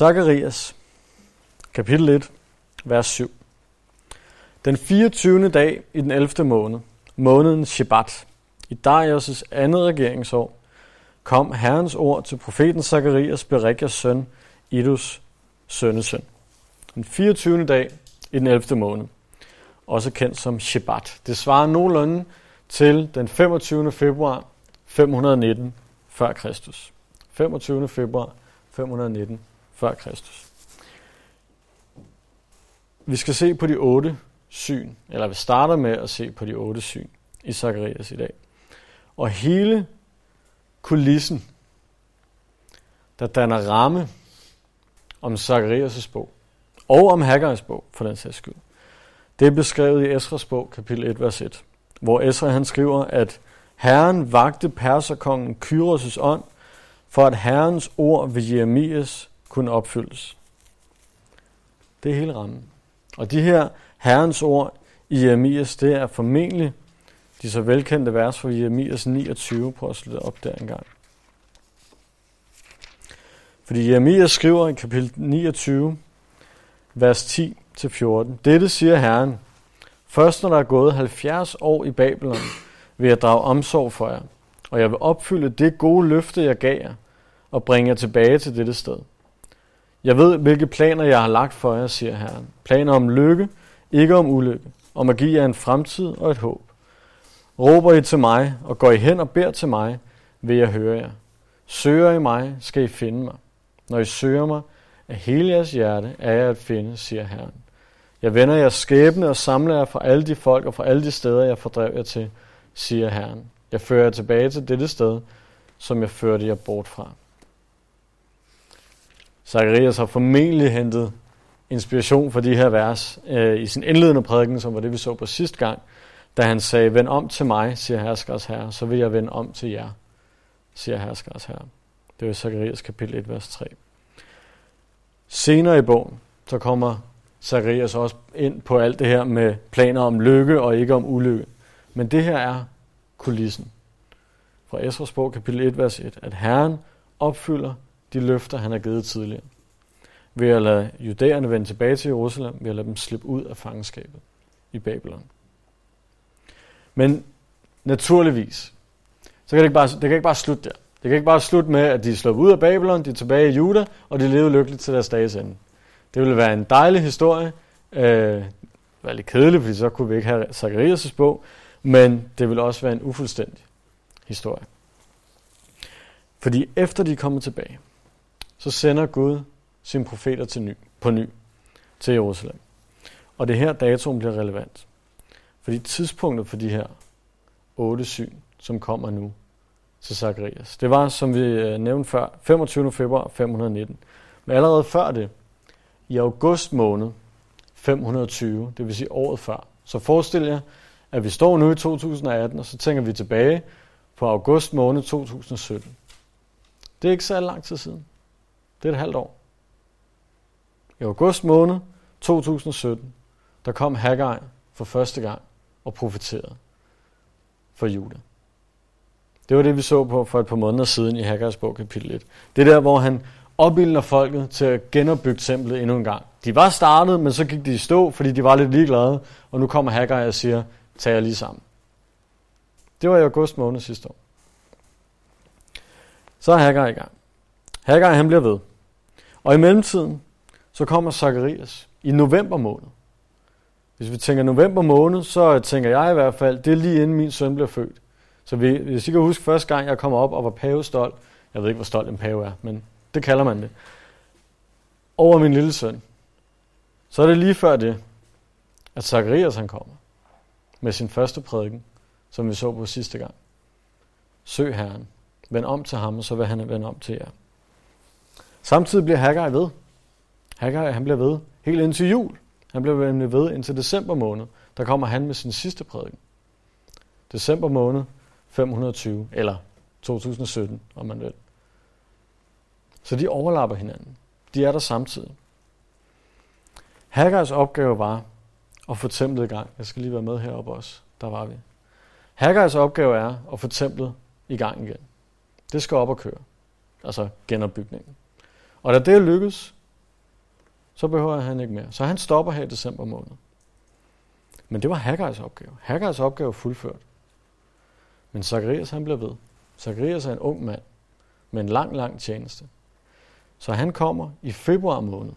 Zakarias, kapitel 1, vers 7. Den 24. dag i den 11. måned, måneden Shebat, i Darius' andet regeringsår, kom Herrens ord til profeten Zakarias, Berikias søn, Iddos sønnesøn. Den 24. dag i den 11. måned, også kendt som Shebat. Det svarer nogenlunde til den 25. februar 519 før Kristus. 25. februar 519 før Kristus. Vi skal se på de 8 syn, eller vi starter med at se på de 8 syn i Zakarias i dag. Og hele kulissen, der danner ramme om Zakarias' bog, og om Haggajs bog, for den sags skyld, det er beskrevet i Esras bog, kapitel 1, vers 1, hvor Esra han skriver, at Herren vagte perserkongen Kyros' ånd, for at Herrens ord ved Jeremias kunne opfyldes. Det er hele rammen. Og de her Herrens ord i Jeremias, det er formentlig de så velkendte vers fra Jeremias 29, på at slutte op der engang. Fordi Jeremias skriver i kapitel 29, vers 10-14, dette siger Herren, først når der er gået 70 år i Babylon, vil jeg drage omsorg for jer, og jeg vil opfylde det gode løfte, jeg gav jer, og bringe jer tilbage til dette sted. Jeg ved, hvilke planer jeg har lagt for jer, siger Herren. Planer om lykke, ikke om ulykke, om at give jer en fremtid og et håb. Råber I til mig, og går I hen og beder til mig, vil jeg høre jer. Søger I mig, skal I finde mig. Når I søger mig, af hele jeres hjerte er jeg at finde, siger Herren. Jeg vender jeres skæbne og samler jer fra alle de folk og fra alle de steder, jeg fordrev jer til, siger Herren. Jeg fører jer tilbage til dette sted, som jeg førte jer bort fra. Zakarias har formentlig hentet inspiration for de her vers i sin indledende prædiken, som var det, vi så på sidste gang, da han sagde, vend om til mig, siger Hærskares Herre, så vil jeg vende om til jer, siger Hærskares Herre. Det var Zakarias kapitel 1, vers 3. Senere i bogen, så kommer Zakarias også ind på alt det her med planer om lykke og ikke om ulykke. Men det her er kulissen fra Esras bog, kapitel 1, vers 1, at Herren opfylder de løfter, han har givet tidligere. Ved at lade judæerne vende tilbage til Jerusalem, ved at lade dem slippe ud af fangenskabet i Babylon. Men naturligvis, så kan det kan ikke bare slutte der. Det kan ikke bare slutte med, at de er sluppet ud af Babylon, de er tilbage i Juda, og de levede lykkeligt til deres dages ende. Det ville være en dejlig historie. Det var lidt kedeligt, fordi så kunne vi ikke have Zakarias' bog, men det ville også være en ufuldstændig historie. Fordi efter de kommer tilbage, så sender Gud sine profeter til Jerusalem. Og det her datoen bliver relevant. Fordi tidspunktet for de her 8 syn, som kommer nu til Zakarias, det var, som vi nævnte før, 25. februar 519. Men allerede før det, i august måned 520, det vil sige året før, så forestil jer, at vi står nu i 2018, og så tænker vi tilbage på august måned 2017. Det er ikke så lang tid siden. Det er et halvt år. I august måned 2017, der kom Haggaj for første gang og profeterede for Juda. Det var det, vi så på for et par måneder siden i Haggajs bog, kapitel 1. Det er der, hvor han opildner folket til at genopbygge templet endnu en gang. De var startet, men så gik de i stå, fordi de var lidt ligeglade, og nu kommer Haggaj og siger, tag jer lige sammen. Det var i august måned sidste år. Så er Haggaj i gang. Haggaj han bliver ved. Og i mellemtiden, så kommer Zakarias i november måned. Hvis vi tænker november måned, så tænker jeg i hvert fald, det er lige inden min søn bliver født. Så hvis I kan huske første gang, jeg kom op og var pavestolt, jeg ved ikke, hvor stolt en pave er, men det kalder man det, over min lille søn, så er det lige før det, at Zakarias han kommer med sin første prædiken, som vi så på sidste gang. Søg Herren. Vend om til ham, og så vil han vende om til jer. Samtidig bliver Haggaj ved. Haggaj, han bliver ved helt indtil jul. Han bliver ved indtil december måned. Der kommer han med sin sidste prædiken. December måned 520, eller 2017, om man vil. Så de overlapper hinanden. De er der samtidig. Haggajs opgave var at få templet i gang. Jeg skal lige være med heroppe også. Der var vi. Haggajs opgave er at få templet i gang igen. Det skal op og køre, altså genopbygningen. Og da det lykkes, Så behøver han ikke mere. Så han stopper her i december måned. Men det var Haggajs opgave. Haggajs opgave fuldført. Men Zakarias, han blev ved. Zakarias er en ung mand med en lang, lang tjeneste. Så han kommer i februar måned.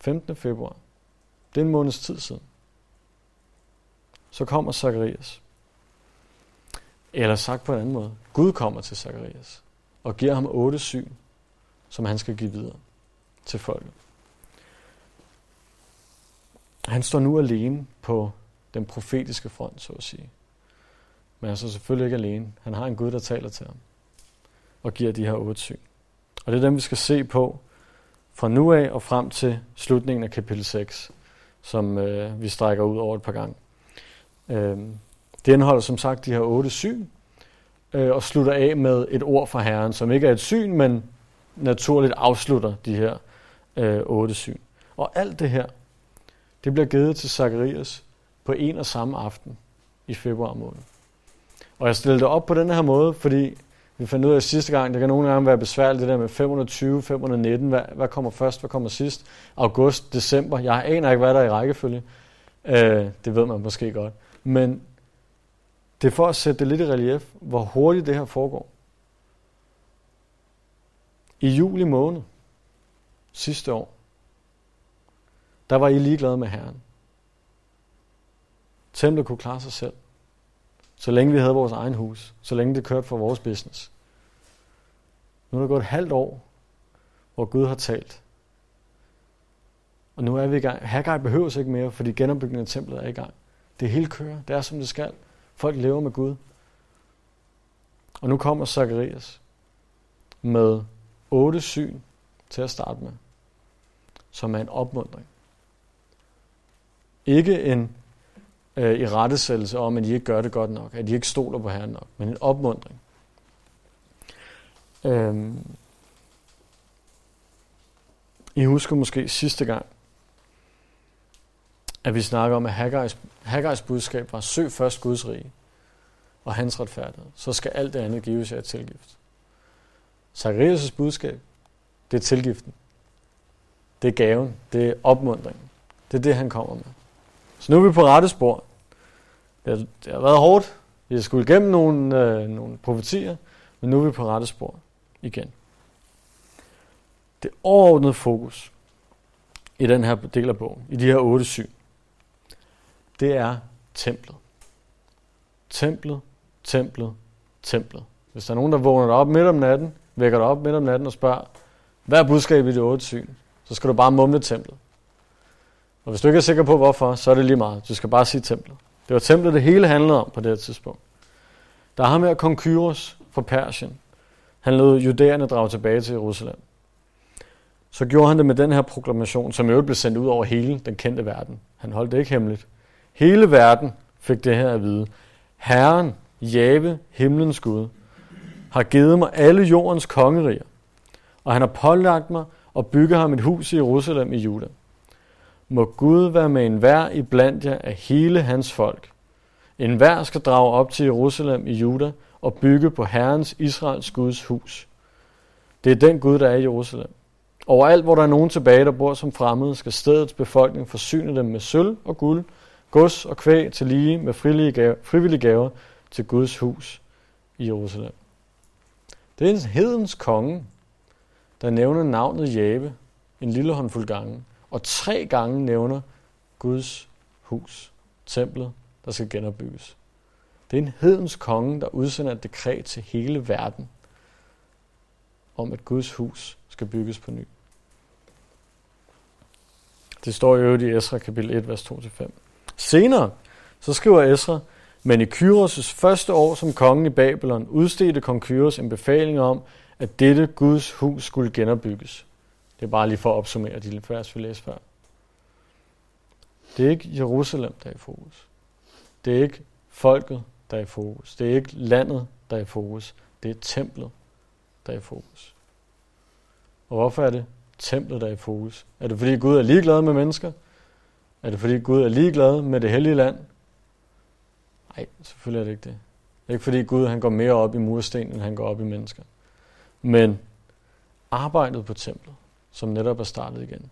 15. februar. Det er en måneds tid siden. Så kommer Zakarias. Eller sagt på en anden måde. Gud kommer til Zakarias og giver ham 8 syn, som han skal give videre til folket. Han står nu alene på den profetiske front, så at sige. Men han er så selvfølgelig ikke alene. Han har en Gud, der taler til ham og giver de her 8 syn. Og det er dem, vi skal se på fra nu af og frem til slutningen af kapitel 6, som vi strækker ud over et par gange. Det indeholder som sagt de her 8 syn, og slutter af med et ord fra Herren, som ikke er et syn, men naturligt afslutter de her 8 syn. Og alt det her, det bliver givet til Zakarias på en og samme aften i februar måned. Og jeg stillede det op på den her måde, fordi vi fandt ud af sidste gang, det kan nogle gange være besværligt, det der med 520, 519, hvad kommer først, hvad kommer sidst, august, december, jeg aner ikke, hvad der er i rækkefølge. Det ved man måske godt. Men det er for at sætte det lidt i relief, hvor hurtigt det her foregår. I juli måned sidste år, der var I ligeglade med Herren. Templet kunne klare sig selv. Så længe vi havde vores egen hus, så længe det kørte for vores business. Nu er der gået et halvt år, hvor Gud har talt. Og nu er vi i gang. Haggaj behøves ikke mere, fordi genopbygningen af templet er i gang. Det hele kører. Det er, som det skal. Folk lever med Gud. Og nu kommer Zakarias med 8 syn til at starte med, som er en opmuntring. Ikke en irettesættelse om, at de ikke gør det godt nok, at de ikke stoler på Herren nok, men en opmuntring. I husker måske sidste gang, at vi snakker om, at Haggajs budskab var, søg først Guds rige og hans retfærdighed, så skal alt det andet gives jer et tilgift. Zakarias' budskab, det er tilgiften. Det er gaven, det er opmuntringen. Det er det, han kommer med. Så nu er vi på rette spor. Det har været hårdt. Vi har skulle igennem nogle profetier, men nu er vi på rette spor igen. Det overordnede fokus i den her del af bogen, i de her 8 syn, det er templet. Templet, templet, templet. Hvis der er nogen, der vågner dig op midt om natten, vækker dig op midt om natten og spørger, hvad er budskabet i de 8 syn? Så skal du bare mumle templet. Og hvis du ikke er sikker på hvorfor, så er det lige meget. Du skal bare sige templet. Det var templet, det hele handlede om på det her tidspunkt. Der er ham her, kong Kyros fra Persien. Han lod judæerne drage tilbage til Jerusalem. Så gjorde han det med den her proklamation, som i øvrigt blev sendt ud over hele den kendte verden. Han holdt det ikke hemmeligt. Hele verden fik det her at vide. Herren, Jahve, himlens Gud, har givet mig alle jordens kongeriger, og han har pålagt mig at bygge ham et hus i Jerusalem i Juda. Må Gud være med enhver iblandt jer af hele hans folk. Enhver skal drage op til Jerusalem i Juda og bygge på Herrens, Israels Guds hus. Det er den Gud, der er i Jerusalem. Overalt, hvor der er nogen tilbage, der bor som fremmede, skal stedets befolkning forsyne dem med sølv og guld, gods og kvæg til lige med frivillige gaver til Guds hus i Jerusalem. Det er en hedens konge, der nævner navnet Jahve en lille håndfuld gange, og 3 gange nævner Guds hus, templet, der skal genopbygges. Det er en hedens konge, der udsender et dekret til hele verden om, at Guds hus skal bygges på ny. Det står i øvrigt i Esra kapitel 1, vers 2-5. Senere, så skriver Esra, men i Kyros' første år som kongen i Babylon, udstedte kong Kyros en befaling om, at dette Guds hus skulle genopbygges. Det er bare lige for at opsummere de vers, vi læste før. Det er ikke Jerusalem, der er i fokus. Det er ikke folket, der er i fokus. Det er ikke landet, der er i fokus. Det er templet, der er i fokus. Og hvorfor er det templet, der er i fokus? Er det, fordi Gud er ligeglad med mennesker? Er det, fordi Gud er ligeglad med det hellige land? Nej, selvfølgelig er det ikke det. Det er ikke, fordi Gud han går mere op i mursten, end han går op i mennesker. Men arbejdet på templet, som netop er startet igen.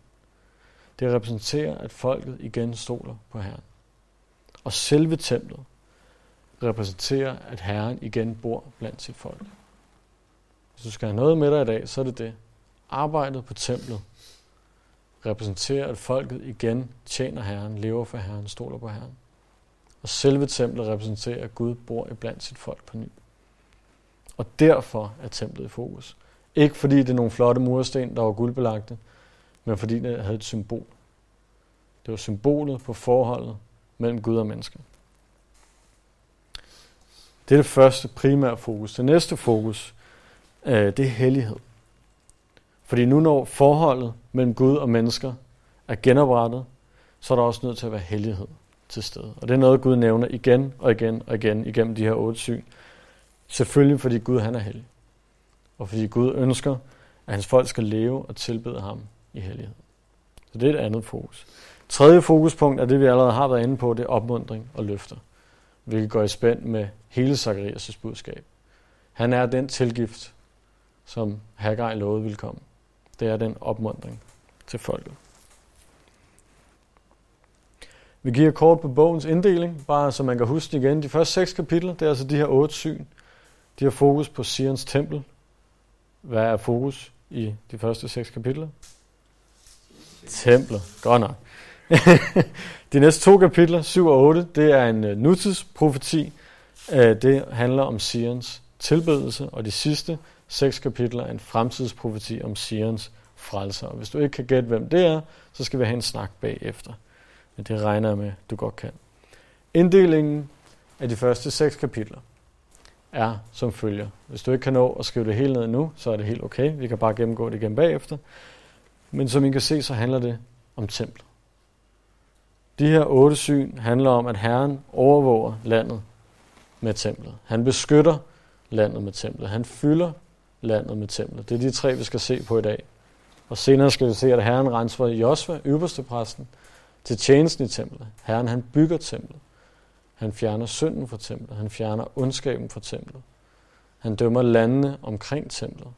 Det repræsenterer, at folket igen stoler på Herren. Og selve templet repræsenterer, at Herren igen bor blandt sit folk. Hvis du skal have noget med dig i dag, så er det det. Arbejdet på templet repræsenterer, at folket igen tjener Herren, lever for Herren, stoler på Herren. Og selve templet repræsenterer, at Gud bor iblandt sit folk på ny. Og derfor er templet i fokus. Ikke fordi det er nogle flotte mursten, der var guldbelagte, men fordi det havde et symbol. Det var symbolet på forholdet mellem Gud og mennesker. Det er det første primære fokus. Det næste fokus, det er hellighed. Fordi nu når forholdet mellem Gud og mennesker er genoprettet, så er der også nødt til at være hellighed til stede. Og det er noget, Gud nævner igen og igen og igen igennem de her 8 syn. Selvfølgelig fordi Gud han er hellig. Og fordi Gud ønsker, at hans folk skal leve og tilbede ham i hellighed. Så det er et andet fokus. Tredje fokuspunkt er det, vi allerede har været inde på, det er opmuntring og løfter. Hvilket går i spænd med hele Zakarias' budskab. Han er den tilgift, som Haggaj lovede ville komme. Det er den opmuntring til folket. Vi giver kort på bogens inddeling, bare så man kan huske det igen. De første 6 kapitler, det er altså de her 8 syn. De har fokus på Sions tempel. Hvad er fokus i de første 6 kapitler? Templet. Godt nok. De næste 2 kapitler, 7 og 8, det er en nutidsprofeti. Det handler om Sions tilbedelse, og de sidste 6 kapitler er en fremtidsprofeti om Sions frelser. Og hvis du ikke kan gætte, hvem det er, så skal vi have en snak bagefter. Men det regner jeg med, du godt kan. Inddelingen af de første 6 kapitler er som følger. Hvis du ikke kan nå at skrive det hele ned nu, så er det helt okay. Vi kan bare gennemgå det igen bagefter. Men som I kan se, så handler det om templet. De her 8 syn handler om, at Herren overvåger landet med templet. Han beskytter landet med templet. Han fylder landet med templet. Det er de 3, vi skal se på i dag. Og senere skal vi se, at Herren renser Joshua, øverstepræsten, til tjenesten i templet. Herren han bygger templet. Han fjerner synden fra templet. Han fjerner ondskaben fra templet. Han dømmer landene omkring templet.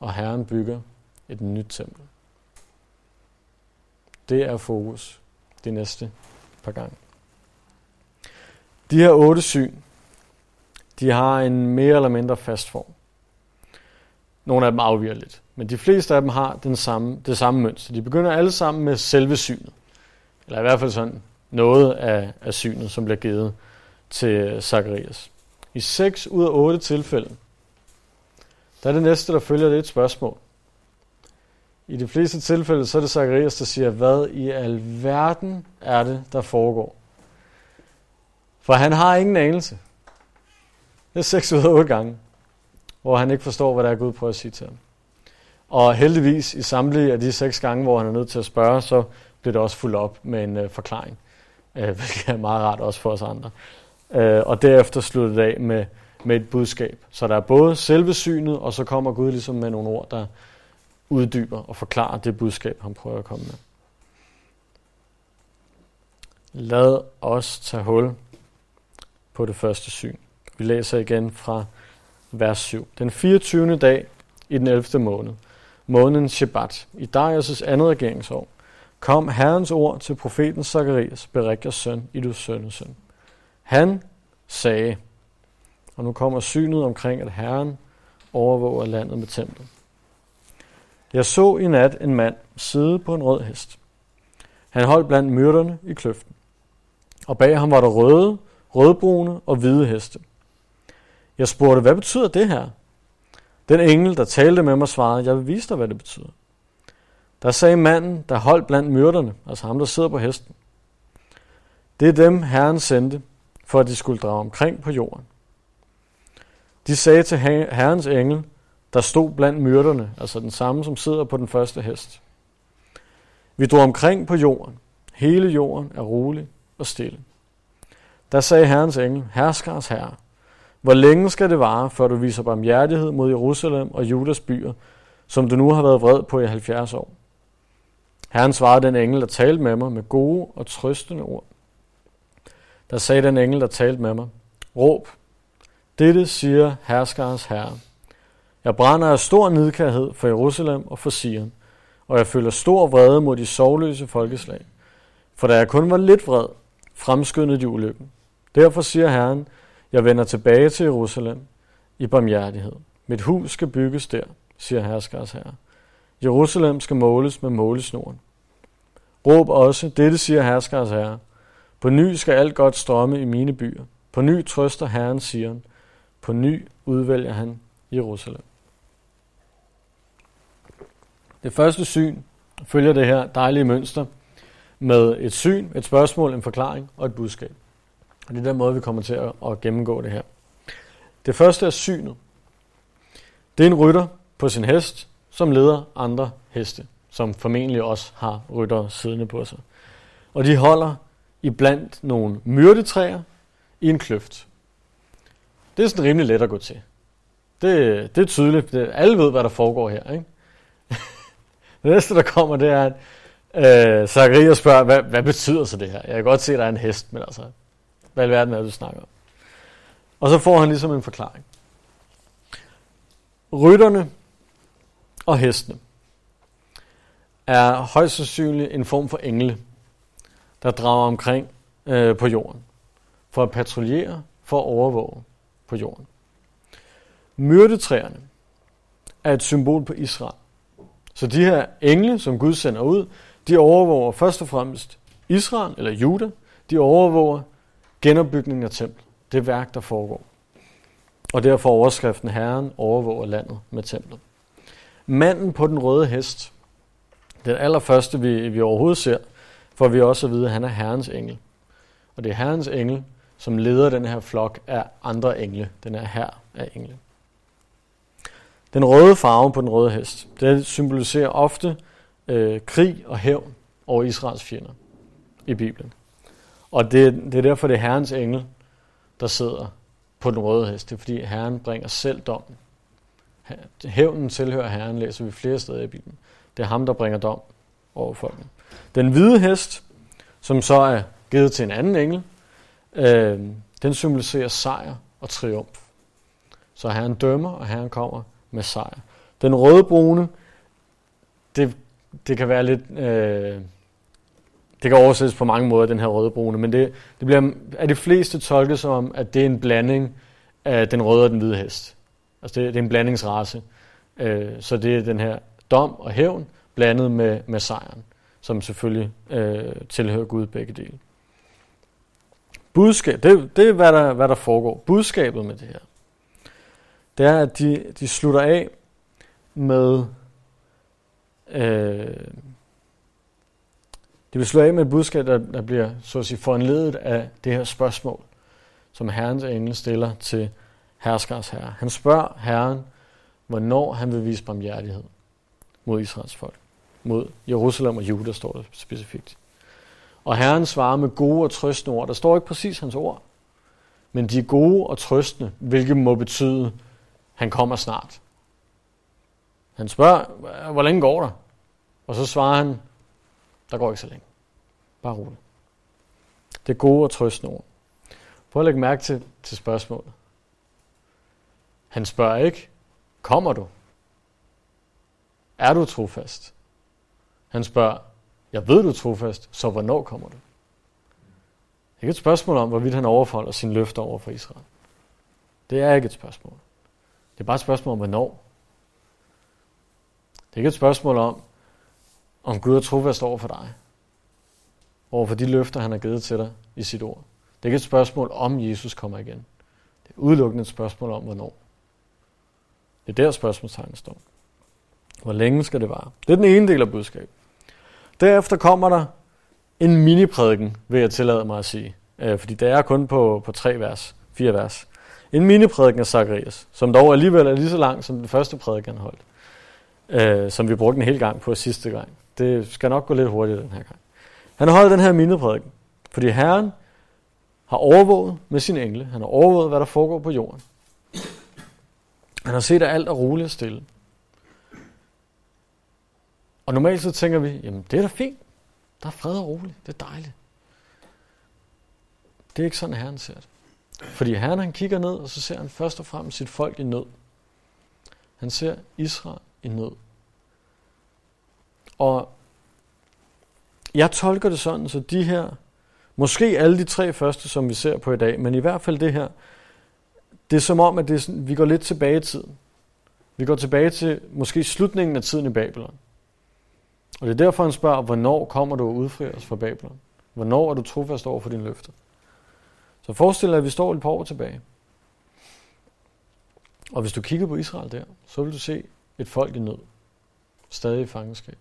Og Herren bygger et nyt tempel. Det er fokus de næste par gange. De her 8 syn, de har en mere eller mindre fast form. Nogle af dem afviger lidt, men de fleste af dem har det samme mønster. De begynder alle sammen med selve synet. Eller i hvert fald sådan noget af synet, som bliver givet til Zakarias. I 6 ud af 8 tilfælde, der er det næste, der følger det et spørgsmål. I de fleste tilfælde, så er det Zakarias, der siger, hvad i alverden er det, der foregår? For han har ingen anelse. Det er 6 ud af 8 gange, hvor han ikke forstår, hvad der er Gud prøver at sige til ham. Og heldigvis, i samtlige af de 6 gange, hvor han er nødt til at spørge, så bliver det også fuldt op med en forklaring, hvilket er meget rart også for os andre. Og derefter slutter det af med et budskab. Så der er både selve synet, og så kommer Gud ligesom med nogle ord, der uddyber og forklarer det budskab, han prøver at komme med. Lad os tage hul på det første syn. Vi læser igen fra vers 7. Den 24. dag i den 11. måned, måneden Shebat, i Darius' andet regeringsår, kom Herrens ord til profeten Zakarias, Berikias søn, Iddos søn. Han sagde, og nu kommer synet omkring, at Herren overvåger landet med templet. Jeg så i nat en mand sidde på en rød hest. Han holdt blandt myrderne i kløften. Og bag ham var der røde, rødbrune og hvide heste. Jeg spurgte, hvad betyder det her? Den engel, der talte med mig, svarede, jeg vil vise dig, hvad det betyder. Der sagde manden, der holdt blandt myrderne, altså ham, der sidder på hesten. Det er dem, Herren sendte, for at de skulle drage omkring på jorden. De sagde til Herrens engel, der stod blandt myrderne, altså den samme, som sidder på den første hest. Vi drog omkring på jorden. Hele jorden er rolig og stille. Der sagde Herrens engel, Hærskares herre, hvor længe skal det vare, før du viser barmhjertighed mod Jerusalem og Judas byer, som du nu har været vred på i 70 år? Herren svarede den engel, der talte med mig, med gode og trøstende ord. Der sagde den engel, der talte med mig, råb, dette siger Hærskares herre. Jeg brænder af stor nidkærhed for Jerusalem og for Sion, og jeg føler stor vrede mod de sorgløse folkeslag. For da jeg kun var lidt vred, fremskyndede de ulykken. Derfor siger Herren, jeg vender tilbage til Jerusalem i barmhjertighed. Mit hus skal bygges der, siger Hærskares Herre. Jerusalem skal måles med målesnoren. Råb også, dette siger Hærskares Herre. På ny skal alt godt strømme i mine byer. På ny trøster Herren Sion. På ny udvælger han Jerusalem. Det første syn følger det her dejlige mønster med et syn, et spørgsmål, en forklaring og et budskab. Og det er den måde, vi kommer til at gennemgå det her. Det første er synet. Det er en rytter på sin hest, som leder andre heste, som formentlig også har ryttere siddende på sig. Og de holder iblandt nogle myrdetræer i en kløft. Det er sådan rimelig let at gå til. Det er tydeligt. Alle ved, hvad der foregår her, ikke? Det næste, der kommer, det er, at Zakarias spørger, hvad betyder så det her? Jeg kan godt se, at der er en hest, men altså, hvad i verden er det, du snakker om? Og så får han ligesom en forklaring. Rytterne og hestene er højst sandsynligt en form for engle, der drager omkring på jorden, for at patruljere, for at overvåge på jorden. Myrdetræerne er et symbol på Israel. Så de her engle, som Gud sender ud, de overvåger først og fremmest Israel eller Juda. De overvåger genopbygningen af templet, det værk, der foregår. Og derfor overskriften, Herren overvåger landet med templet. Manden på den røde hest, den allerførste, vi overhovedet ser, får vi også at vide, at han er Herrens engel. Og det er Herrens engel, som leder den her flok af andre engle, den her hær af engle. Den røde farve på den røde hest, det symboliserer ofte krig og hævn over Israels fjender i Bibelen. Og det er derfor, det er Herrens engel, der sidder på den røde hest. Det er, fordi Herren bringer selv dommen. Hævnen tilhører Herren, læser vi flere steder i Bibelen. Det er ham, der bringer dom over folken. Den hvide hest, som så er givet til en anden engel, den symboliserer sejr og triumf. Så Herren dømmer, og Herren kommer med sejr. Den rødbrune, det kan være lidt... Det kan oversættes på mange måder, den her rødbrune, men det bliver af de fleste tolket som, at det er en blanding af den røde og den hvide hest. Altså det er en blandingsrace. Så det er den her dom og hævn blandet med sejren, som selvfølgelig tilhører Gud begge dele. Budskab, det er, hvad der foregår. Budskabet med det her, det er, at de slutter af med... De vil slå af med et budskab, der bliver så at sige, foranledet af det her spørgsmål, som Herrens engel stiller til Hærskares Herre. Han spørger Herren, hvornår han vil vise barmhjertighed mod Israels folk, mod Jerusalem og Juda, står det specifikt. Og Herren svarer med gode og trøstende ord. Der står ikke præcis hans ord, men de er gode og trøstende, hvilket må betyde, at han kommer snart. Han spørger, hvor længe går der? Og så svarer han, der går ikke så længe. Bare roligt. Det er gode og trøstende ord. Prøv at lægge mærke til spørgsmålet. Han spørger ikke, kommer du? Er du trofast? Han spørger, jeg ved du er trofast, så hvornår kommer du? Det er ikke et spørgsmål om, hvorvidt han overholder sin løfter over for Israel. Det er ikke et spørgsmål. Det er bare et spørgsmål om, hvornår. Det er ikke et spørgsmål om Gud er trofast over for dig, over for de løfter, han har givet til dig i sit ord. Det er ikke et spørgsmål om, Jesus kommer igen. Det er udelukkende et spørgsmål om, hvornår. Det er der spørgsmålstegnet står. Hvor længe skal det vare? Det er den ene del af budskabet. Derefter kommer der en mini-prædiken, vil jeg tillade mig at sige. Fordi det er kun på 3 vers, 4 vers. En mini-prædiken af Zakarias, som dog alligevel er lige så lang, som den første prædiken han holdt. Som vi brugte en hel gang på sidste gang. Det skal nok gå lidt hurtigt den her gang. Han har holdt den her mineprædiken, fordi Herren har overvåget med sine engle. Han har overvåget, hvad der foregår på jorden. Han har set, at alt er roligt og stille. Og normalt så tænker vi, jamen det er da fint. Der er fred og roligt. Det er dejligt. Det er ikke sådan, Herren ser det. Fordi Herren han kigger ned, og så ser han først og fremmest sit folk i nød. Han ser Israel i nød. Og jeg tolker det sådan, så de her, måske alle de tre første, som vi ser på i dag, men i hvert fald det her, det er som om, at det er sådan, vi går lidt tilbage i tiden. Vi går tilbage til måske slutningen af tiden i Babylon. Og det er derfor, han spørger, hvornår kommer du at udfri os fra Babylon? Hvornår er du trofast over for dine løfter? Så forestil dig, at vi står et par år tilbage. Og hvis du kigger på Israel der, så vil du se et folk i nød. Stadig i fangenskab.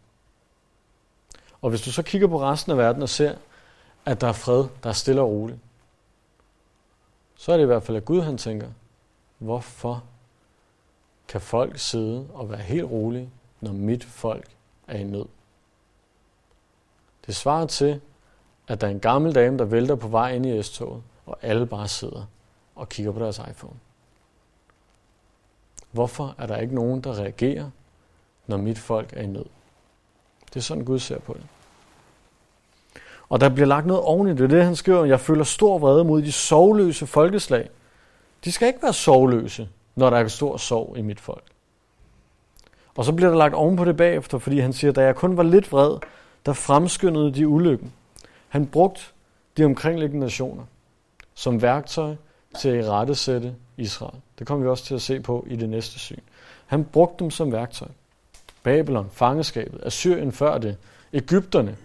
Og hvis du så kigger på resten af verden og ser, at der er fred, der er stille og roligt, så er det i hvert fald, at Gud han tænker, hvorfor kan folk sidde og være helt rolige, når mit folk er i nød? Det svarer til, at der er en gammel dame, der vælter på vej ind i S-toget, og alle bare sidder og kigger på deres iPhone. Hvorfor er der ikke nogen, der reagerer, når mit folk er i nød? Det er sådan, Gud ser på det. Og der bliver lagt noget oveni. Det er det, han skriver. Jeg føler stor vrede mod de sorgløse folkeslag. De skal ikke være sorgløse, når der er stor sorg i mit folk. Og så bliver der lagt oven på det bagefter, fordi han siger, da jeg kun var lidt vred, der fremskyndede de ulykken. Han brugte de omkringliggende nationer som værktøj til at irettesætte Israel. Det kommer vi også til at se på i det næste syn. Han brugte dem som værktøj. Babylon, fangeskabet, Assyrien før det, Egypterne,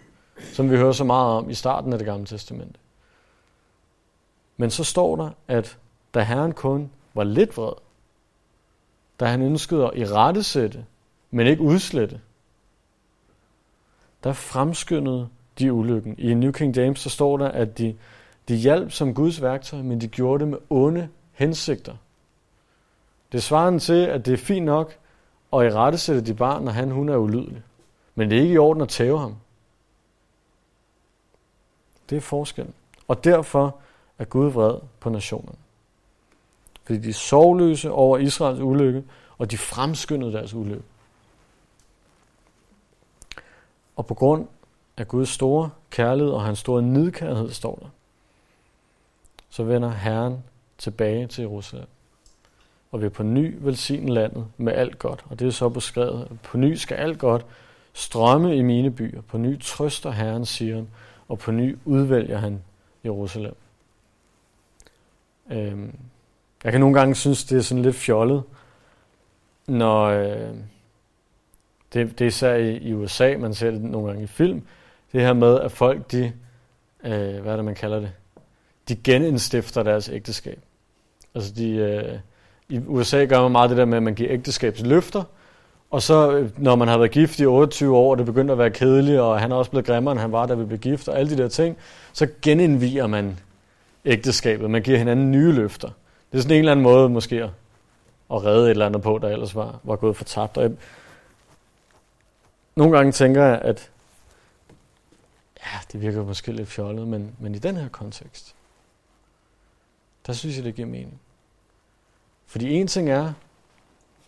som vi hører så meget om i starten af det gamle testamente. Men så står der, at da Herren kun var lidt vred, da han ønskede at irettesætte, men ikke udslette, der fremskyndede de ulykken. I New King James, så står der, at de hjalp som Guds værktøj, men de gjorde det med onde hensigter. Det svarer til, at det er fint nok at irettesætte de barn, når hun er ulydelig. Men det er ikke i orden at tæve ham. Det er forskellen. Og derfor er Gud vred på nationerne. Fordi de er sorgløse over Israels ulykke, og de fremskyndede deres ulykke. Og på grund af Guds store kærlighed og hans store nidkærhed, står der, så vender Herren tilbage til Jerusalem. Og vil på ny velsigne landet med alt godt. Og det er så beskrevet, at på ny skal alt godt strømme i mine byer. På ny trøster Herren Sion, og på ny udvælger han Jerusalem. Jeg kan nogle gange synes, det er sådan lidt fjollet, når det er især i USA, man ser det nogle gange i film, det her med, at folk de, hvad er det man kalder det, de genindstifter deres ægteskab. Altså i USA gør man meget det der med, at man giver ægteskabsløfter, og så når man har været gift i 28 år, og det begynder at være kedeligt, og han er også blevet grimmere, end han var, da vi blev gift, og alle de der ting, så genindviger man ægteskabet. Man giver hinanden nye løfter. Det er sådan en eller anden måde måske at redde et eller andet på, der ellers var gået fortabt. Og nogle gange tænker jeg, at ja, det virker måske lidt fjollet, men i den her kontekst, der synes jeg, det giver mening. Fordi en ting er,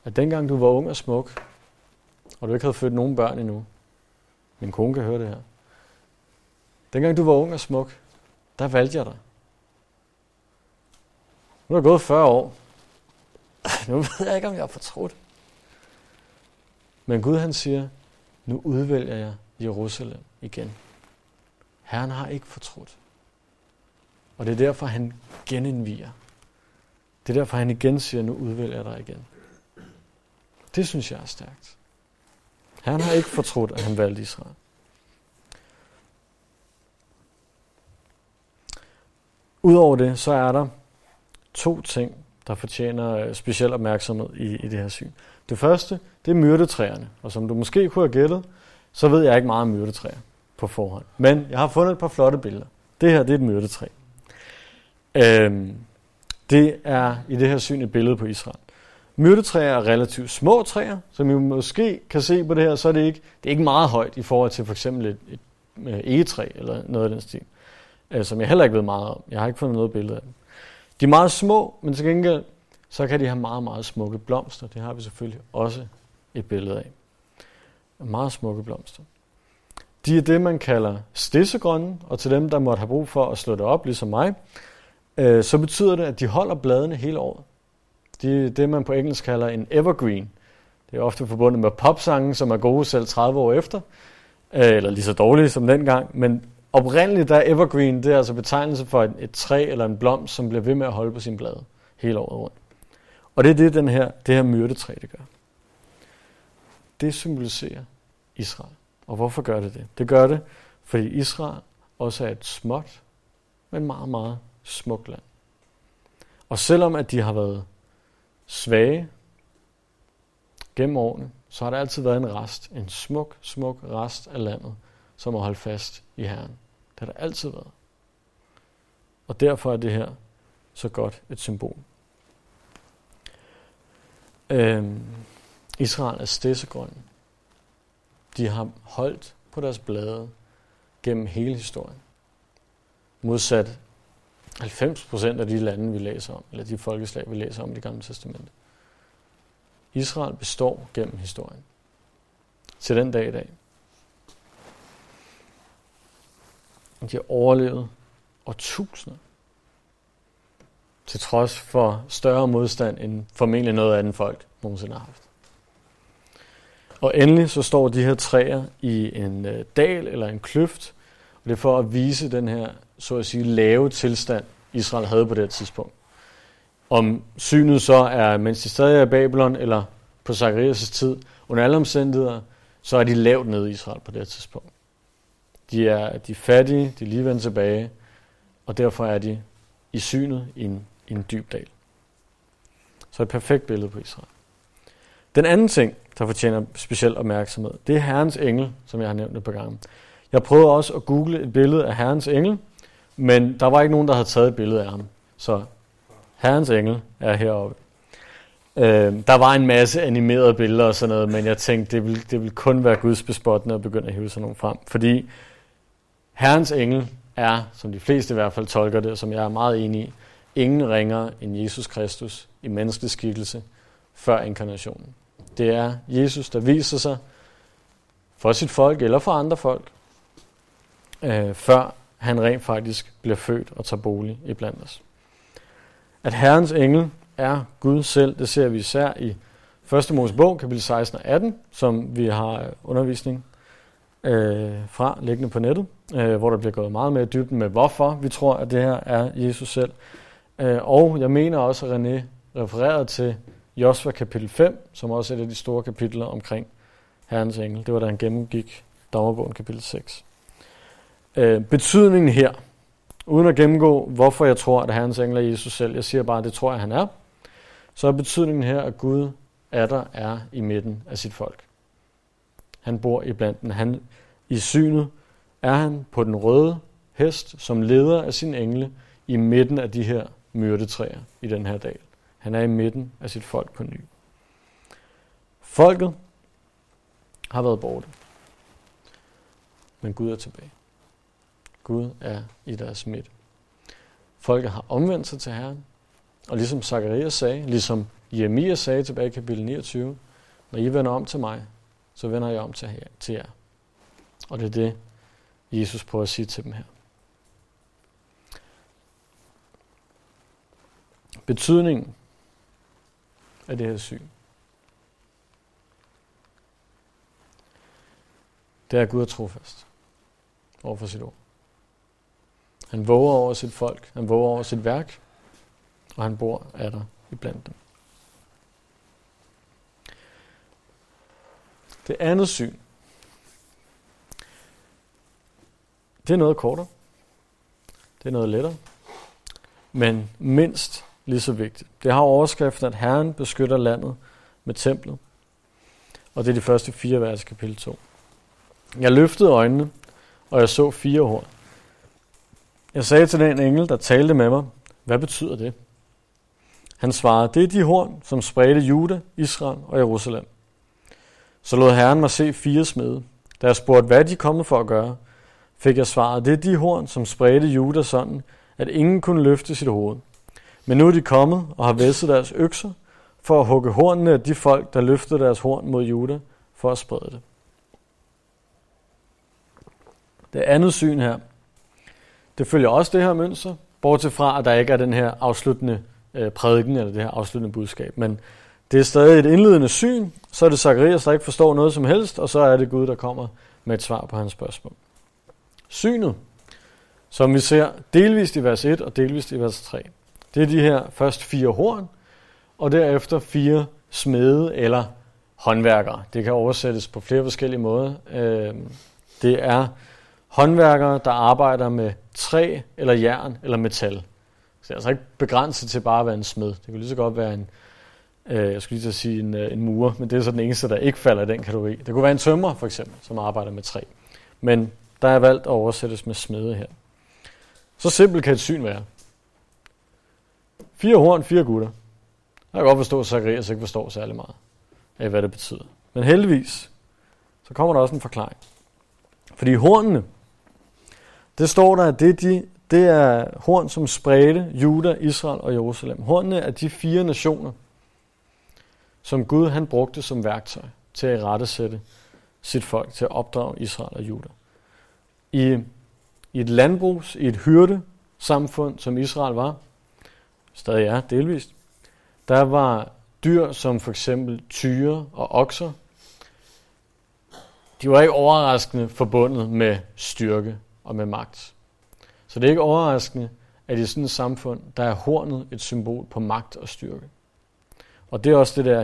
at dengang du var ung og smuk, og du ikke havde født nogen børn endnu, min kone kan høre det her, dengang du var ung og smuk, der valgte jeg dig. Nu er der gået 40 år. Nu ved jeg ikke, om jeg er fortrudt. Men Gud han siger, nu udvælger jeg Jerusalem igen. Herren har ikke fortrudt. Og det er derfor, han genindviger. Det er derfor, han igen siger, nu udvælger jeg dig igen. Det synes jeg er stærkt. Herren har ikke fortrudt, at han valgte Israel. Udover det, så er der 2 ting, der fortjener speciel opmærksomhed i det her syn. Det første, det er myrdetræerne. Og som du måske kunne have gættet, så ved jeg ikke meget om myrdetræer på forhånd. Men jeg har fundet et par flotte billeder. Det her, det er et myrdetræ. Det er i det her syn et billede på Israel. Myrdetræer er relativt små træer, som I måske kan se på det her, så er det er ikke meget højt i forhold til for eksempel et egetræ eller noget af den stil, som jeg heller ikke ved meget om. Jeg har ikke fundet noget billede af dem. De er meget små, men til gengæld så kan de have meget, meget smukke blomster. Det har vi selvfølgelig også et billede af. Meget smukke blomster. De er det, man kalder stedsegrønne, og til dem, der måtte have brug for at slå det op, ligesom mig, så betyder det, at de holder bladene hele året. Det er det, man på engelsk kalder en evergreen. Det er ofte forbundet med popsange, som er gode selv 30 år efter, eller lige så dårlige som dengang. Men oprindeligt der er evergreen, det er altså betegnelse for et træ eller en blomst, som bliver ved med at holde på sine blade hele året rundt. Og det er det, det her myrdetræ, det gør. Det symboliserer Israel. Og hvorfor gør det det? Det gør det, fordi Israel også er et småt, men meget, meget smukt land. Og selvom at de har været svage gennem årene, så har der altid været en rest, en smuk, smuk rest af landet, som har holdt fast i Herren. Det har der altid været. Og derfor er det her så godt et symbol. Israel er stedsegrønne. De har holdt på deres blade gennem hele historien. Modsat 90% af de lande, vi læser om, eller de folkeslag, vi læser om i Det Gamle Testament. Israel består gennem historien. Til den dag i dag. De har overlevet årtusinder. Til trods for større modstand, end formentlig noget andet folk nogensinde har haft. Og endelig så står de her træer i en dal eller en kløft, og det er for at vise den her, så at sige, lave tilstand, Israel havde på det tidspunkt. Om synet så er, mens de stadig er i Babylon, eller på Zakarias' tid, under alle omstændigheder, så er de lavt nede i Israel på det tidspunkt. De er fattige, de er lige vendt tilbage, og derfor er de i synet i en dyb dal. Så et perfekt billede på Israel. Den anden ting, der fortjener speciel opmærksomhed, det er Herrens engel, som jeg har nævnt et par gange. Jeg prøvede også at google et billede af Herrens engel, men der var ikke nogen, der havde taget et billede af ham. Så Herrens engel er heroppe. Der var en masse animerede billeder og sådan noget, men jeg tænkte, det ville kun være gudsbespottende at begynde at hive sådan nogle frem. Fordi Herrens engel er, som de fleste i hvert fald tolker det, og som jeg er meget enig i, ingen ringere end Jesus Kristus i menneskelig skikkelse før inkarnationen. Det er Jesus, der viser sig for sit folk eller for andre folk, før han rent faktisk bliver født og tager bolig iblandt os. At Herrens engel er Gud selv, det ser vi især i 1. Mosebog, kapitel 16 og 18, som vi har undervisning fra, liggende på nettet, hvor der bliver gået meget mere i dybden med, hvorfor vi tror, at det her er Jesus selv. Og jeg mener også, at René refererede til Joshua kapitel 5, som også er et af de store kapitler omkring Herrens engel. Det var, da han gennemgik Dommerbogen kapitel 6. Betydningen her, uden at gennemgå, hvorfor jeg tror, at Herrens engel er Jesus selv, jeg siger bare, at det tror jeg, han er, så er betydningen her, at Gud er i midten af sit folk. Han bor i blandt dem. Han i synet er han på den røde hest, som leder af sin engle i midten af de her myrdetræer i den her dal. Han er i midten af sit folk på ny. Folket har været borte, men Gud er tilbage. Gud er i deres midt. Folket har omvendt sig til Herren, og ligesom Zakarias sagde, ligesom Jeremias sagde tilbage i kapitel 29, når I vender om til mig, så vender jeg om til jer. Og det er det, Jesus prøver at sige til dem her. Betydningen af det her syn, det er, at Gud er trofast overfor sit ord. Han våger over sit folk, han våger over sit værk, og han bor af der iblandt dem. Det andet syn, det er noget kortere, det er noget lettere, men mindst lige så vigtigt. Det har overskriften, at Herren beskytter landet med templet, og det er de første 4 vers, kapitel 2. Jeg løftede øjnene, og jeg så 4 horn. Jeg sagde til den engel, der talte med mig, hvad betyder det? Han svarede, det er de horn, som spredte Juda, Israel og Jerusalem. Så lod Herren mig se 4 smede. Da jeg spurgte, hvad de kom for at gøre, fik jeg svaret, det er de horn, som spredte Juda sådan, at ingen kunne løfte sit hoved. Men nu er de kommet og har væsset deres økser for at hugge hornene af de folk, der løftede deres horn mod Juda for at sprede det. Det andet syn her, det følger også det her mønster, bortset fra, at der ikke er den her afsluttende prædiken, eller det her afsluttende budskab, men Det er stadig et indledende syn, så er det Zakarias, der ikke forstår noget som helst, og så er det Gud, der kommer med et svar på hans spørgsmål. Synet, som vi ser delvist i vers 1 og delvist i vers 3, det er de her først 4 horn, og derefter 4 smede eller håndværkere. Det kan oversættes på flere forskellige måder. Det er håndværkere, der arbejder med træ eller jern eller metal. Så det er altså ikke begrænset til bare at være en smed. Det kan lige så godt være en murer, men det er så den eneste, der ikke falder i den kategori. Det kunne være en tømrer for eksempel, som arbejder med træ. Men der er valgt at oversættes med smede her. Så simpelt kan et syn være. 4 horn, 4 gutter. Jeg kan godt forstå, at Zakarias ikke forstår særlig meget af, hvad det betyder. Men heldigvis, så kommer der også en forklaring. Fordi hornene, det står der, at det er horn, som spredte Juda, Israel og Jerusalem. Hornene er de 4 nationer, som Gud han brugte som værktøj til at rettesætte sit folk, til at opdrage Israel og Juda. I et landbrugs, i et hyrdesamfund, som Israel var, stadig er delvist, der var dyr som for eksempel tyre og okser, de var ikke overraskende forbundet med styrke og med magt. Så det er ikke overraskende, at i sådan et samfund, der er hornet et symbol på magt og styrke. Og det er også det, der er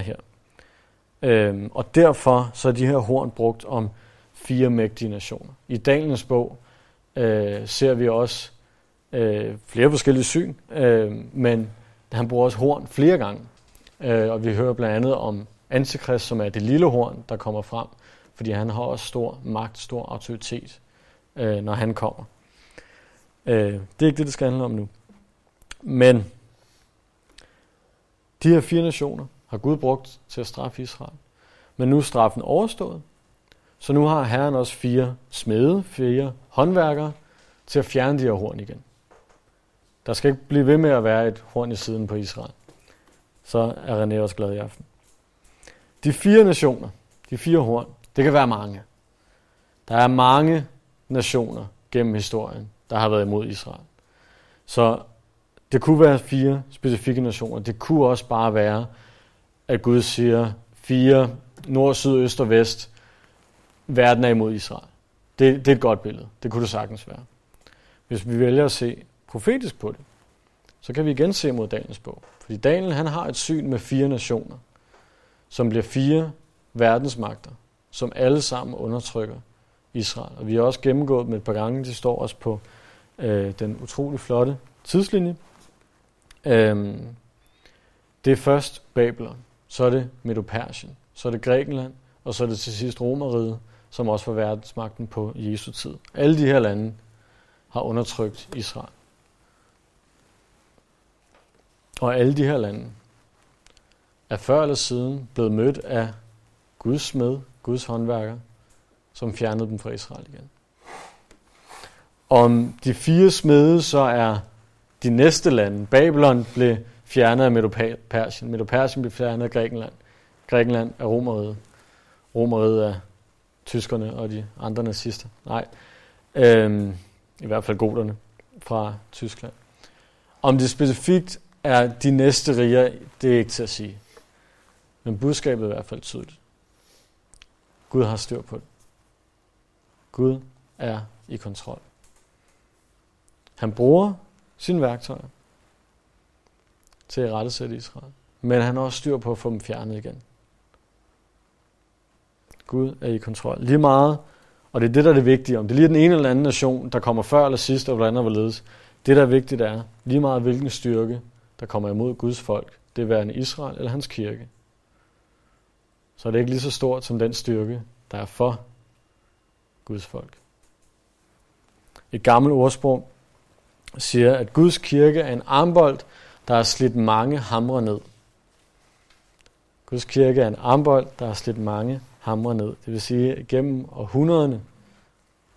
her. Og derfor så er de her horn brugt om 4 mægtige nationer. I Daniels bog ser vi også flere forskellige syn, men han bruger også horn flere gange. Og vi hører blandt andet om Antikrist, som er det lille horn, der kommer frem, fordi han har også stor magt, stor autoritet, når han kommer. Det er ikke det, det skal handle om nu. Men de her 4 nationer har Gud brugt til at straffe Israel. Men nu er straffen overstået, så nu har Herren også 4 smede, 4 håndværkere til at fjerne de her horn igen. Der skal ikke blive ved med at være et horn i siden på Israel. Så er René også glad i aften. De 4 nationer, de 4 horn, det kan være mange. Der er mange nationer gennem historien, der har været imod Israel. Så det kunne være 4 specifikke nationer. Det kunne også bare være, at Gud siger 4 nord, syd, øst og vest. Verden er imod Israel. Det er et godt billede. Det kunne det sagtens være. Hvis vi vælger at se profetisk på det, så kan vi igen se mod Daniels bog. Fordi Daniel han har et syn med 4 nationer, som bliver 4 verdensmagter, som alle sammen undertrykker Israel. Og vi har også gennemgået dem et par gange. De står også på den utrolig flotte tidslinje. Det er først Babylon, så er det Medo-Persien, så er det Grækenland, og så er det til sidst Romerriget, som også var verdensmagten på Jesu tid. Alle de her lande har undertrykt Israel. Og alle de her lande er før eller siden blevet mødt af Guds smed, Guds håndværker, som fjernede dem fra Israel igen. Om de 4 smede så er de næste lande. Babylon blev fjernet af Medo-Persien. Medo-Persien blev fjernet af Grækenland. Grækenland er Romerriget. Romerriget er tyskerne og de andre nazister. Nej, i hvert fald goterne fra Tyskland. Om det specifikt er de næste riger, det er ikke til at sige. Men budskabet er i hvert fald tydeligt. Gud har styr på det. Gud er i kontrol. Han bruger sine værktøjer til at rettesætte Israel. Men han har også styr på at få dem fjernet igen. Gud er i kontrol. Lige meget, og det er det, der er det vigtige. Om det lige er den ene eller anden nation, der kommer før eller sidst, og hvordan der var ledes. Det, der er vigtigt, er lige meget, hvilken styrke, der kommer imod Guds folk. Det er værende Israel eller hans kirke. Så er det ikke lige så stort som den styrke, der er for Guds folk. Et gammelt ordsprog siger, at Guds kirke er en armbold, der har slidt mange hamre ned. Guds kirke er en armbold, der har slidt mange hamre ned. Det vil sige, gennem århundrederne,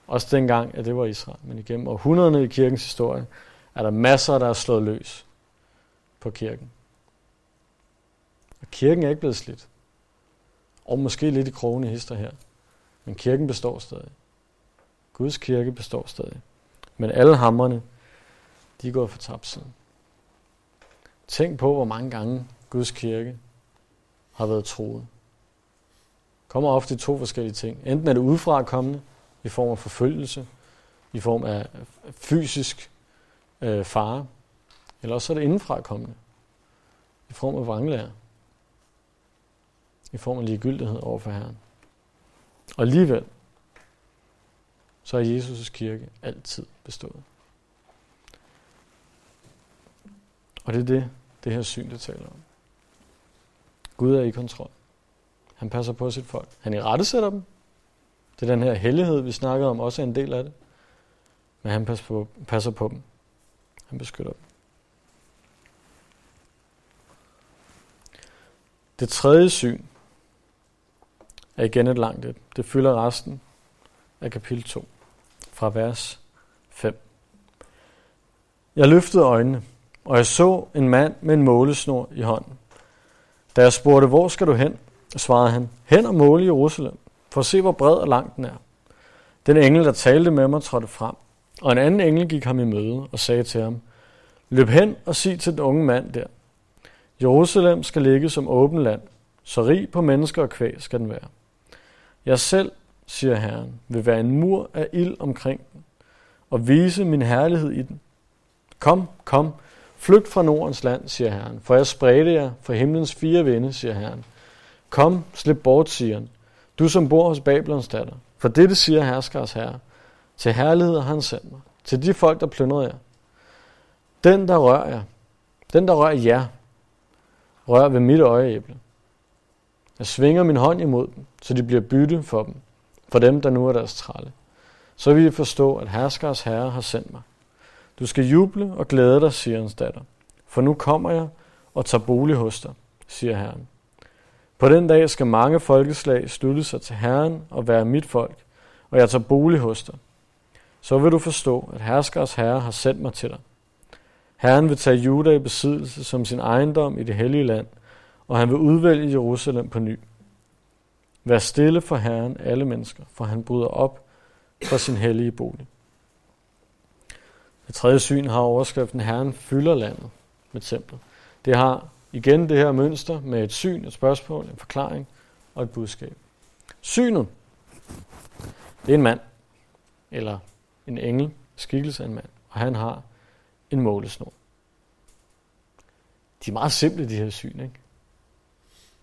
også dengang, at det var Israel, men igennem århundrederne i kirkens historie, er der masser, der er slået løs på kirken. Og kirken er ikke blevet slidt. Og måske lidt i krogene hister her. Men kirken består stadig. Guds kirke består stadig. Men alle hamrene, de er gået for tabt siden. Tænk på, hvor mange gange Guds kirke har været truet. Kommer ofte i to forskellige ting. Enten er det udefra kommende i form af forfølgelse, i form af fysisk fare, eller også er det indenfra kommende i form af vranglære, i form af ligegyldighed overfor Herren. Og alligevel så er Jesus' kirke altid bestået. Og det er det her syn, det taler om. Gud er i kontrol. Han passer på sit folk. Han irettesætter dem. Det er den her hellighed, vi snakkede om, også er en del af det. Men han passer på dem. Han beskytter dem. Det tredje syn er igen et langt et. Det fylder resten af kapitel 2, fra vers 5. Jeg løftede øjnene, og jeg så en mand med en målesnor i hånden. Da jeg spurgte, hvor skal du hen? Svarede han, hen og måle Jerusalem, for at se, hvor bred og lang den er. Den engel, der talte med mig, trådte frem, og en anden engel gik ham i møde og sagde til ham, løb hen og sig til den unge mand der, Jerusalem skal ligge som åbent land, så rig på mennesker og kvæg skal den være. Jeg selv, siger Herren, vil være en mur af ild omkring den, og vise min herlighed i den. Kom, kom, flygt fra Nordens land, siger Herren, for jeg spredte jer fra himlens fire vinde, siger Herren. Kom, slip bort, siger han, du som bor hos Babylons datter, for dette siger Hærskares Herre, til herlighed har han sendt mig, til de folk, der plyndrede jer. Den, der rører jer, rør ved mit øjeæble. Jeg svinger min hånd imod dem, så de bliver bytte for dem, for dem, der nu er deres tralle. Så vil I forstå, at Hærskares Herre har sendt mig. Du skal juble og glæde dig, siger hans datter, for nu kommer jeg og tager bolig hos dig, siger Herren. På den dag skal mange folkeslag slutte sig til Herren og være mit folk, og jeg tager bolig hos dig. Så vil du forstå, at Hærskares Herre har sendt mig til dig. Herren vil tage Juda i besiddelse som sin ejendom i det hellige land, og han vil udvælge Jerusalem på ny. Vær stille for Herren, alle mennesker, for han bryder op for sin hellige bolig. Det tredje syn har overskriften, Herren fylder landet med templet. Det har igen det her mønster med et syn, et spørgsmål, en forklaring og et budskab. Synet, det er en mand, eller en engel, skikkelse af en mand, og han har en målesnor. De er meget simple, de her syn, ikke?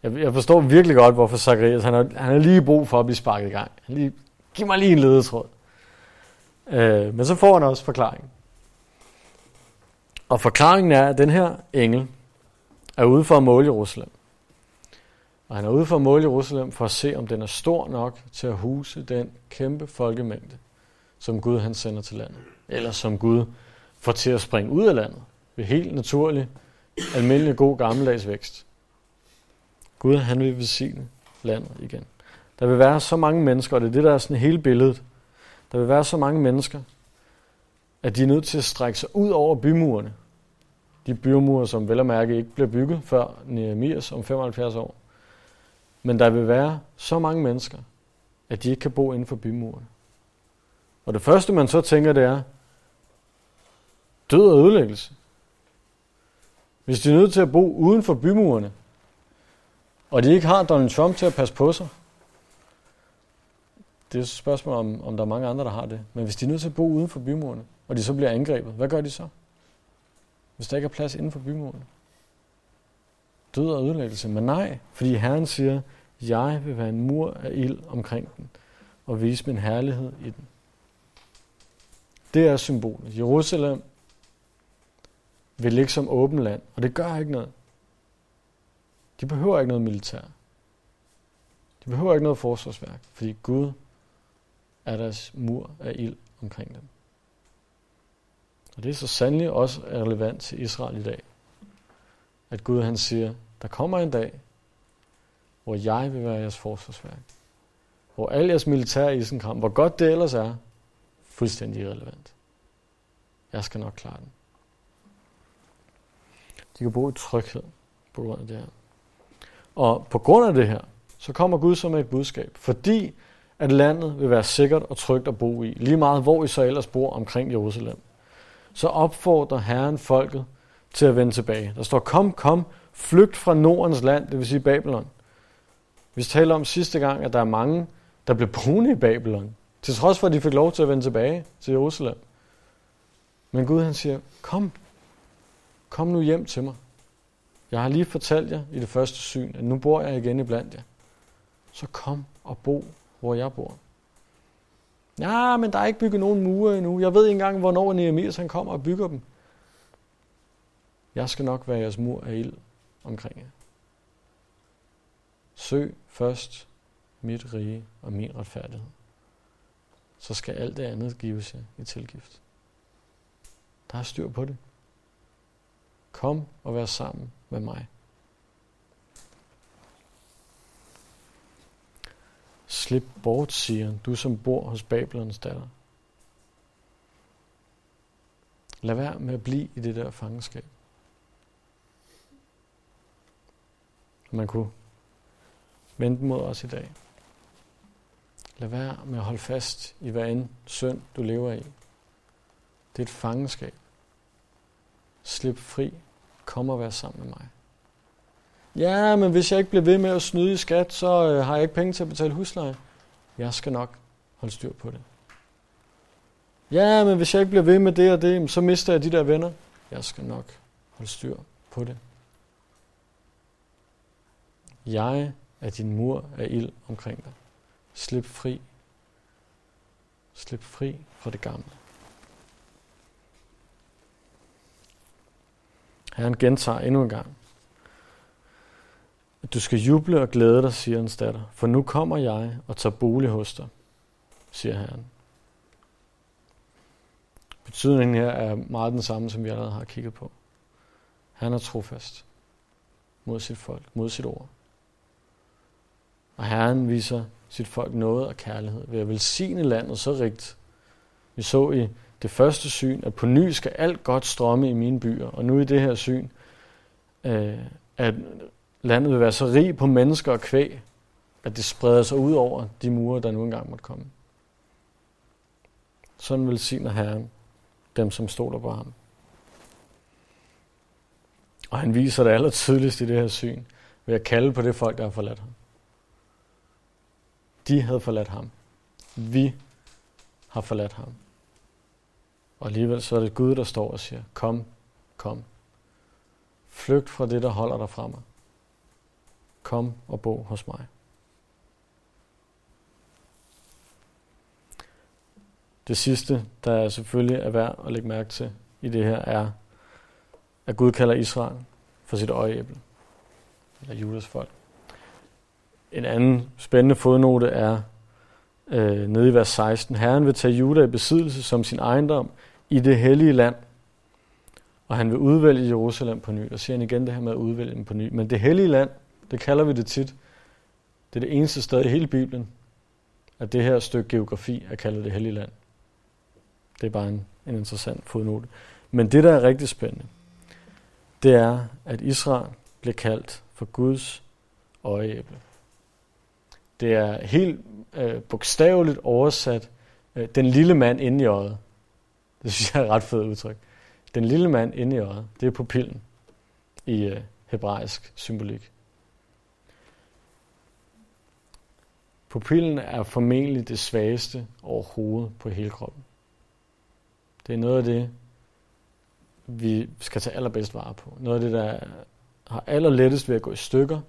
Jeg forstår virkelig godt, hvorfor Zakarias, han har lige brug for at blive sparket i gang. Giv mig lige en ledetråd. Men så får han også forklaringen. Og forklaringen er, at den her engel er ude for at måle Jerusalem. Og han er ude for at måle Jerusalem for at se, om den er stor nok til at huse den kæmpe folkemængde, som Gud han sender til landet. Eller som Gud får til at springe ud af landet ved helt naturlig, almindelig god gammeldags vækst. Gud, han vil velsigne landet igen. Der vil være så mange mennesker, og det er det, der er sådan hele billedet. Der vil være så mange mennesker, at de er nødt til at strække sig ud over bymurene. De bymure, som vel og mærke ikke bliver bygget før Jeremias om 75 år. Men der vil være så mange mennesker, at de ikke kan bo inden for bymurene. Og det første, man så tænker, det er død og ødelæggelse. Hvis de er nødt til at bo uden for bymurene, og de ikke har Donald Trump til at passe på sig. Det er et spørgsmål om der er mange andre, der har det. Men hvis de er nødt til at bo uden for bymurene, og de så bliver angrebet, hvad gør de så? Hvis der ikke er plads inden for bymurene. Død og ødelæggelse. Men nej, fordi Herren siger, jeg vil være en mur af ild omkring den, og vise min herlighed i den. Det er symbolet. Jerusalem vil ligge som åbent land, og det gør ikke noget. De behøver ikke noget militær. De behøver ikke noget forsvarsværk, fordi Gud er deres mur af ild omkring dem. Og det er så sandelig også relevant til Israel i dag, at Gud han siger, der kommer en dag, hvor jeg vil være jeres forsvarsværk, hvor al jeres militære isenkram, hvor godt det ellers er, fuldstændig irrelevant. Jeg skal nok klare den. De kan bo i tryghed på grund af det her. Og på grund af det her, så kommer Gud som et budskab, fordi at landet vil være sikkert og trygt at bo i, lige meget hvor I så ellers bor omkring Jerusalem. Så opfordrer Herren folket til at vende tilbage. Der står, kom, kom, flygt fra Nordens land, det vil sige Babylon, Vi talte om sidste gang, at der er mange, der blev boende i Babylon, til trods for, at de fik lov til at vende tilbage til Jerusalem. Men Gud, han siger, kom nu hjem til mig. Jeg har lige fortalt jer i det første syn, at nu bor jeg igen iblandt jer. Så kom og bo, hvor jeg bor. Ja, men der er ikke bygget nogen mure endnu. Jeg ved ikke engang, hvornår Jeremias han kommer og bygger dem. Jeg skal nok være jeres mur af ild omkring jer. Søg først mit rige og min retfærdighed. Så skal alt det andet gives jer i tilgift. Der er styr på det. Kom og vær sammen med mig. Slip bort, siger du, som bor hos Babylons datter. Lad være med at blive i det der fangenskab. Man kunne vente mod os i dag. Lad være med at holde fast i hver anden synd, du lever i. Det er et fangenskab. Slip fri. Kom og vær sammen med mig. Ja, men hvis jeg ikke bliver ved med at snyde i skat, så har jeg ikke penge til at betale husleje. Jeg skal nok holde styr på det. Ja, men hvis jeg ikke bliver ved med det og det, så mister jeg de der venner. Jeg skal nok holde styr på det. Jeg er din mur af ild omkring dig. Slip fri. Slip fri fra det gamle. Herren gentager endnu en gang. Du skal juble og glæde dig, siger hans datter, for nu kommer jeg og tager bolig hos dig, siger Herren. Betydningen her er meget den samme, som vi allerede har kigget på. Han er trofast mod sit folk, mod sit ord. Og Herren viser sit folk noget og kærlighed ved at velsigne landet så rigt. Vi så i det første syn, at på ny skal alt godt strømme i mine byer, og nu i det her syn, at landet vil være så rig på mennesker og kvæg, at det spreder sig ud over de mure, der nu engang måtte komme. Sådan velsigner Herren dem, som stoler på ham. Og han viser det allertydeligst i det her syn, ved at kalde på det folk, der har forladt ham. De havde forladt ham. Vi har forladt ham. Og alligevel så er det Gud, der står og siger, kom, kom. Flygt fra det, der holder dig fra mig. Kom og bo hos mig. Det sidste, der er selvfølgelig er værd at lægge mærke til i det her, er, at Gud kalder Israel for sit øjeæble. Eller Judas folk. En anden spændende fodnote er nede i vers 16. Herren vil tage Juda i besiddelse som sin ejendom i det hellige land. Og han vil udvælge Jerusalem på ny. Og siger han igen det her med at udvælge dem på ny. Men det hellige land, det kalder vi det tit. Det er det eneste sted i hele Bibelen, at det her stykke geografi er kaldet det hellige land. Det er bare en interessant fodnote. Men det, der er rigtig spændende, det er, at Israel bliver kaldt for Guds øjeæble. Det er helt bogstaveligt oversat, den lille mand inde i øjet. Det synes jeg er et ret fedt udtryk. Den lille mand inde i øjet, det er pupillen i hebraisk symbolik. Pupillen er formentlig det svageste overhovedet på hele kroppen. Det er noget af det, vi skal tage allerbedst vare på. Noget af det, der har allerlettest ved at gå i stykker.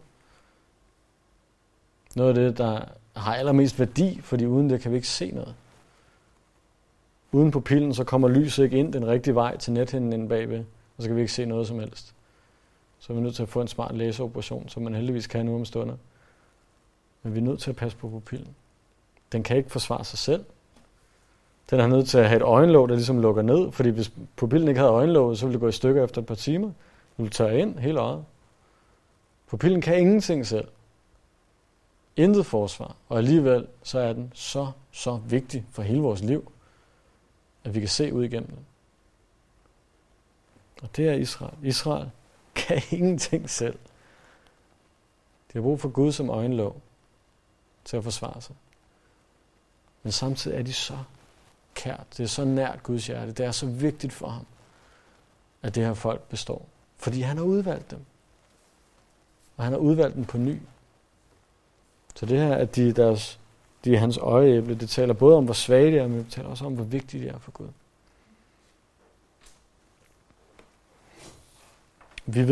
Noget af det, der har allermest værdi, fordi uden det kan vi ikke se noget. Uden pupillen, så kommer lyset ikke ind den rigtige vej til nethinden inde bagved, og så kan vi ikke se noget som helst. Så er vi nødt til at få en smart læseoperation, som man heldigvis kan nu om stunder. Men vi er nødt til at passe på pupillen. Den kan ikke forsvare sig selv. Den er nødt til at have et øjenlåg, der ligesom lukker ned, fordi hvis pupillen ikke havde øjenlåget, så ville det gå i stykker efter et par timer. Den ville tørre ind hele øjet. Pupillen kan ingenting selv. Intet forsvar, og alligevel så er den så vigtig for hele vores liv, at vi kan se ud igennem den. Og det er Israel. Israel kan ingenting selv. De har brug for Gud som øjenlåg til at forsvare sig. Men samtidig er de så kært. Det er så nært Guds hjerte. Det er så vigtigt for ham, at det her folk består. Fordi han har udvalgt dem. Og han har udvalgt dem på ny. Så det her, at de er hans øjeæble, det taler både om, hvor svage de er, men det taler også om, hvor vigtige de er for Gud. Vi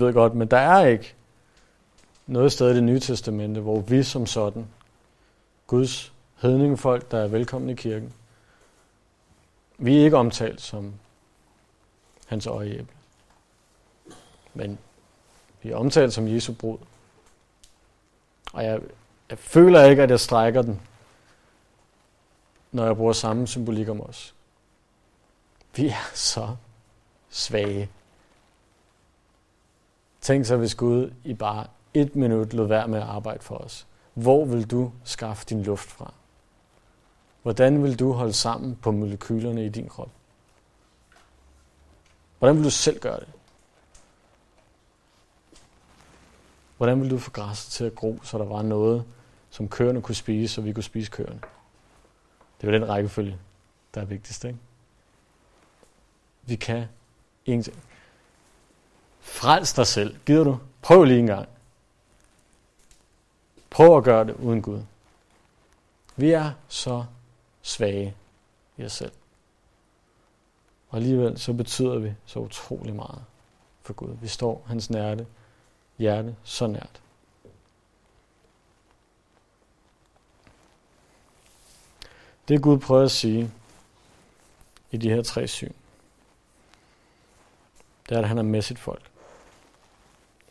ved godt, men der er ikke noget sted i Det Nye Testamente, hvor vi som sådan, Guds hedningefolk, der er velkomne i kirken, vi er ikke omtalt som hans øjeæble. Men vi er omtalt som Jesu brud. Og jeg føler ikke, at jeg strækker den, når jeg bruger samme symbolik om os. Vi er så svage. Tænk så, hvis Gud i bare 1 minut lod være med at arbejde for os. Hvor vil du skaffe din luft fra? Hvordan vil du holde sammen på molekylerne i din krop? Hvordan vil du selv gøre det? Hvordan ville du få græsset til at gro, så der var noget, som køerne kunne spise, så vi kunne spise køerne? Det er jo den rækkefølge, der er vigtigst, ikke? Vi kan ingenting. Frels dig selv. Gider du? Prøv lige en gang. Prøv at gøre det uden Gud. Vi er så svage i os selv. Og alligevel så betyder vi så utrolig meget for Gud. Vi står hans hjerte så nært. Det Gud prøver at sige i de her 3 syn, det er, at han er med sit folk.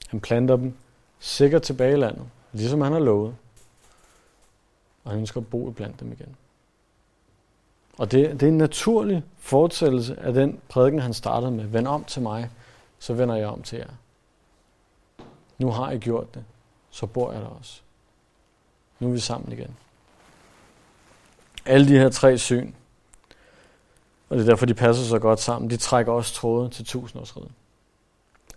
Han planter dem sikkert tilbage i landet, ligesom han har lovet, og han ønsker at bo iblandt dem igen. Og det er en naturlig fortsættelse af den prædiken, han startede med. Vend om til mig, så vender jeg om til jer. Nu har I gjort det, så bor jeg der også. Nu er vi sammen igen. Alle de her 3 syn, og det er derfor, de passer så godt sammen, de trækker også tråde til tusindårsriget.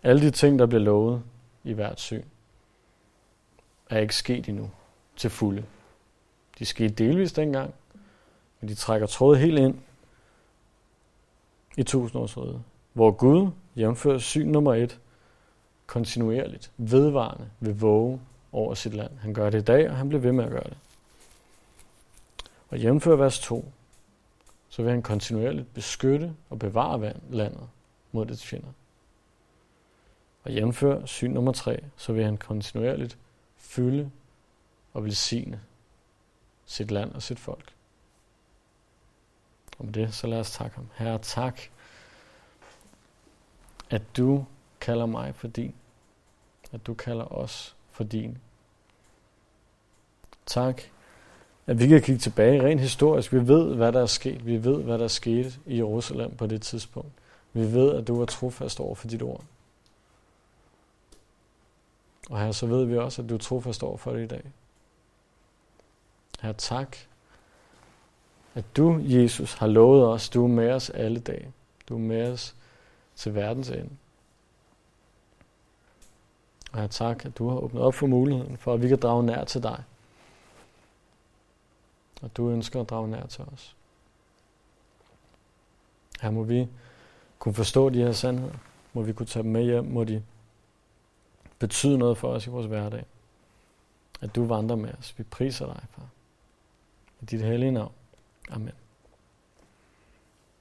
Alle de ting, der bliver lovet i hvert syn, er ikke sket endnu til fulde. De skete delvis dengang, men de trækker tråde helt ind i tusindårsriget, hvor Gud jævnfører syn nummer 1, kontinuerligt, vedvarende vil våge over sit land. Han gør det i dag, og han bliver ved med at gøre det. Og jævnfør vers 2, så vil han kontinuerligt beskytte og bevare landet mod dets fjender. Og jævnfør syn nummer 3, så vil han kontinuerligt fylde og velsigne sit land og sit folk. Og med det, så lad os takke ham. Herre, tak, at du kalder mig for din, at du kalder os for din. Tak, at vi kan kigge tilbage rent historisk. Vi ved, hvad der er sket. Vi ved, hvad der er sket i Jerusalem på det tidspunkt. Vi ved, at du var trofast over for dit ord. Og her så ved vi også, at du er trofast over for det i dag. Herre, tak, at du, Jesus, har lovet os, du er med os alle dage. Du er med os til verdens ende. Og Herre, tak, at du har åbnet op for muligheden for, at vi kan drage nær til dig. Og du ønsker at drage nær til os. Herre, må vi kunne forstå de her sandheder. Må vi kunne tage dem med hjem. Må de betyde noget for os i vores hverdag. At du vandrer med os. Vi priser dig, far. I dit hellige navn. Amen.